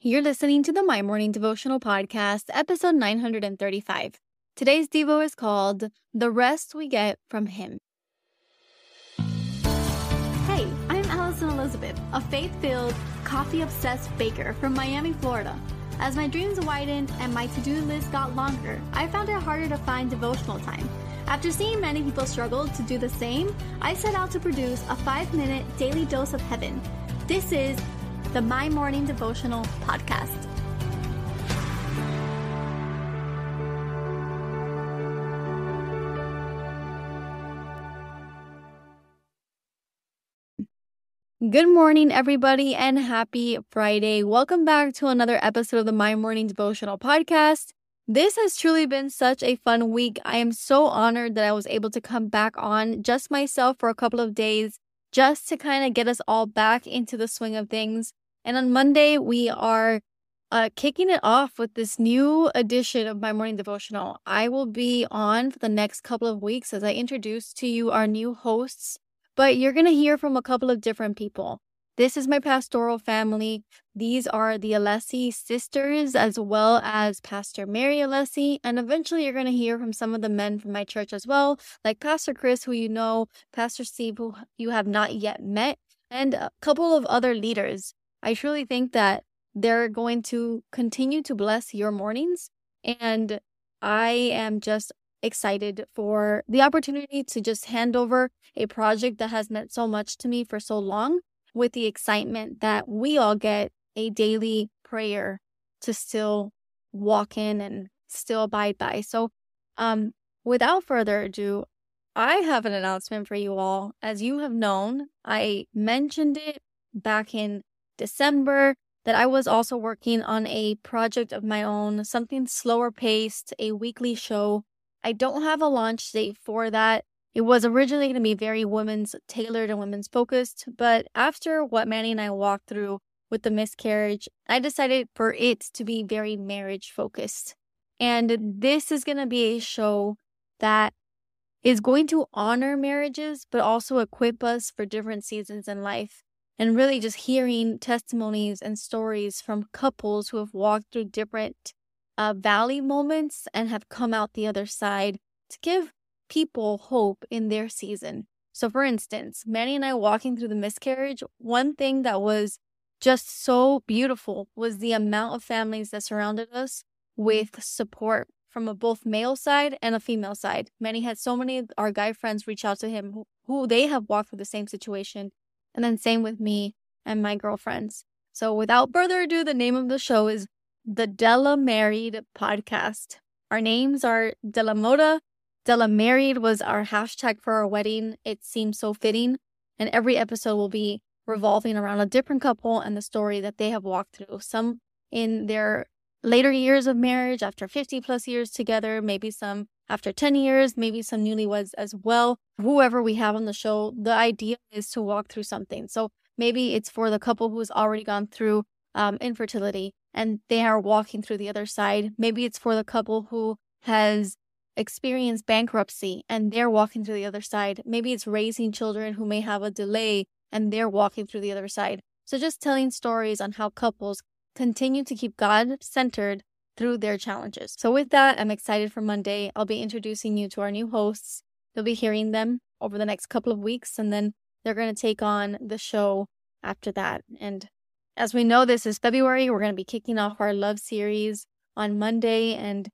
You're listening to the My Morning Devotional Podcast, episode 935. Today's Devo is called The Rest We Get From Him. Hey, I'm Allison Elizabeth, a faith-filled, coffee-obsessed baker from Miami, Florida. As my dreams widened and my to-do list got longer, I found it harder to find devotional time. After seeing many people struggle to do the same, I set out to produce a 5-minute daily dose of heaven. This is the My Morning Devotional Podcast. Good morning, everybody, and happy Friday. Welcome back to another episode of the My Morning Devotional Podcast. This has truly been such a fun week. I am so honored that I was able to come back on just myself for a couple of days just to kind of get us all back into the swing of things. And on Monday, we are kicking it off with this new edition of My Morning Devotional. I will be on for the next couple of weeks as I introduce to you our new hosts, but you're going to hear from a couple of different people. This is my pastoral family. These are the Alessi sisters, as well as Pastor Mary Alessi. And eventually you're going to hear from some of the men from my church as well, like Pastor Chris, who you know, Pastor Steve, who you have not yet met, and a couple of other leaders. I truly think that they're going to continue to bless your mornings. And I am just excited for the opportunity to just hand over a project that has meant so much to me for so long, with the excitement that we all get a daily prayer to still walk in and still abide by. So without further ado, I have an announcement for you all. As you have known, I mentioned it back in December that I was also working on a project of my own, something slower paced, a weekly show. I don't have a launch date for that. It was originally going to be very women's tailored and women's focused, but after what Manny and I walked through with the miscarriage, I decided for it to be very marriage focused. And this is going to be a show that is going to honor marriages, but also equip us for different seasons in life. And really just hearing testimonies and stories from couples who have walked through different valley moments and have come out the other side to give people hope in their season. So for instance, Manny and I walking through the miscarriage, one thing that was just so beautiful was the amount of families that surrounded us with support from both male side and a female side. Manny had so many of our guy friends reach out to him who they have walked through the same situation. And then same with me and my girlfriends. So without further ado, the name of the show is The De La Married Podcast. Our names are De La Mota. De La Married was our hashtag for our wedding. It seemed so fitting. And every episode will be revolving around a different couple and the story that they have walked through. Some in their later years of marriage, after 50 plus years together, maybe some after 10 years, maybe some newlyweds as well. Whoever we have on the show, the idea is to walk through something. So maybe it's for the couple who's already gone through infertility and they are walking through the other side. Maybe it's for the couple who has experienced bankruptcy and they're walking through the other side. Maybe it's raising children who may have a delay and they're walking through the other side. So just telling stories on how couples continue to keep God-centered through their challenges. So with that, I'm excited for Monday. I'll be introducing you to our new hosts. You'll be hearing them over the next couple of weeks, and then they're going to take on the show after that. And as we know, this is February. We're going to be kicking off our love series on Monday, and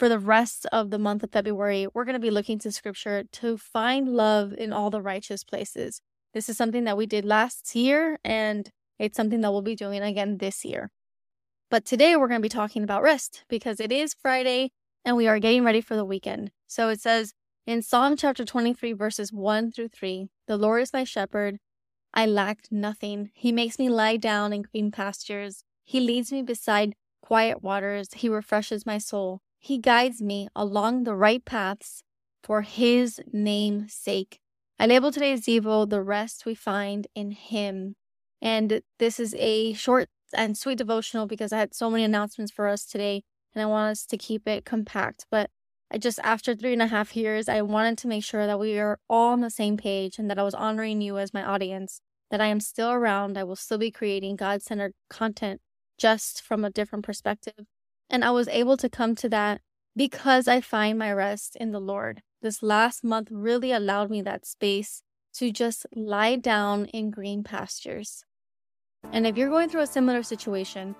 for the rest of the month of February, we're going to be looking to scripture to find love in all the righteous places. This is something that we did last year, and it's something that we'll be doing again this year. But today we're going to be talking about rest because it is Friday and we are getting ready for the weekend. So it says in Psalm chapter 23, verses 1-3, "The Lord is my shepherd. I lack nothing. He makes me lie down in green pastures. He leads me beside quiet waters. He refreshes my soul. He guides me along the right paths for his name's sake." I label today's Devo, The Rest We Find in Him. And this is a short and sweet devotional because I had so many announcements for us today and I want us to keep it compact. But I just, after 3.5 years, I wanted to make sure that we are all on the same page and that I was honoring you as my audience, that I am still around. I will still be creating God-centered content just from a different perspective. And I was able to come to that because I find my rest in the Lord. This last month really allowed me that space to just lie down in green pastures. And if you're going through a similar situation,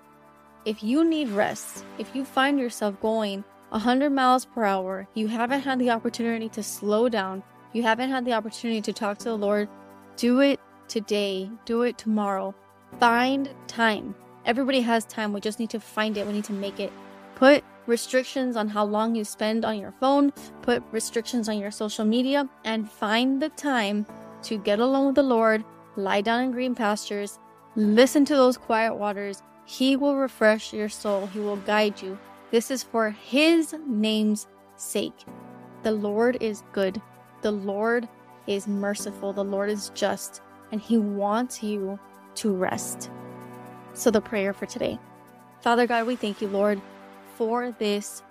if you need rest, if you find yourself going 100 miles per hour, you haven't had the opportunity to slow down, you haven't had the opportunity to talk to the Lord, do it today, do it tomorrow. Find time. Everybody has time. We just need to find it. We need to make it. Put restrictions on how long you spend on your phone. Put restrictions on your social media. And find the time to get alone with the Lord. Lie down in green pastures. Listen to those quiet waters. He will refresh your soul. He will guide you. This is for His name's sake. The Lord is good. The Lord is merciful. The Lord is just. And He wants you to rest. So the prayer for today. Father God, we thank you, Lord, for this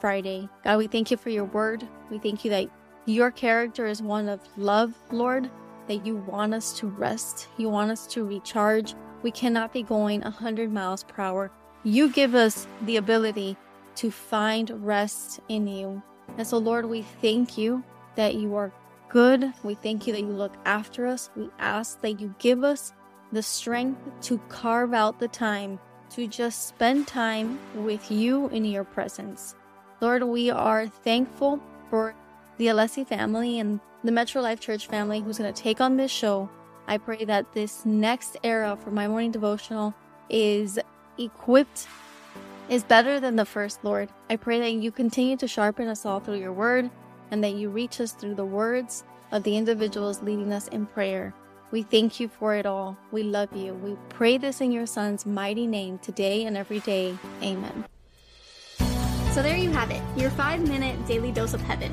Friday. God, we thank you for your word. We thank you that your character is one of love, Lord, that you want us to rest. You want us to recharge. We cannot be going 100 miles per hour. You give us the ability to find rest in you. And so, Lord, we thank you that you are good. We thank you that you look after us. We ask that you give us the strength to carve out the time to just spend time with you in your presence. Lord, we are thankful for the Alessi family and the Metro Life Church family who's going to take on this show. I pray that this next era for My Morning Devotional is equipped, is better than the first, Lord. I pray that you continue to sharpen us all through your word, and that you reach us through the words of the individuals leading us in prayer. We thank you for it all. We love you. We pray this in your Son's mighty name today and every day. Amen. So there you have it, your 5-minute daily dose of heaven.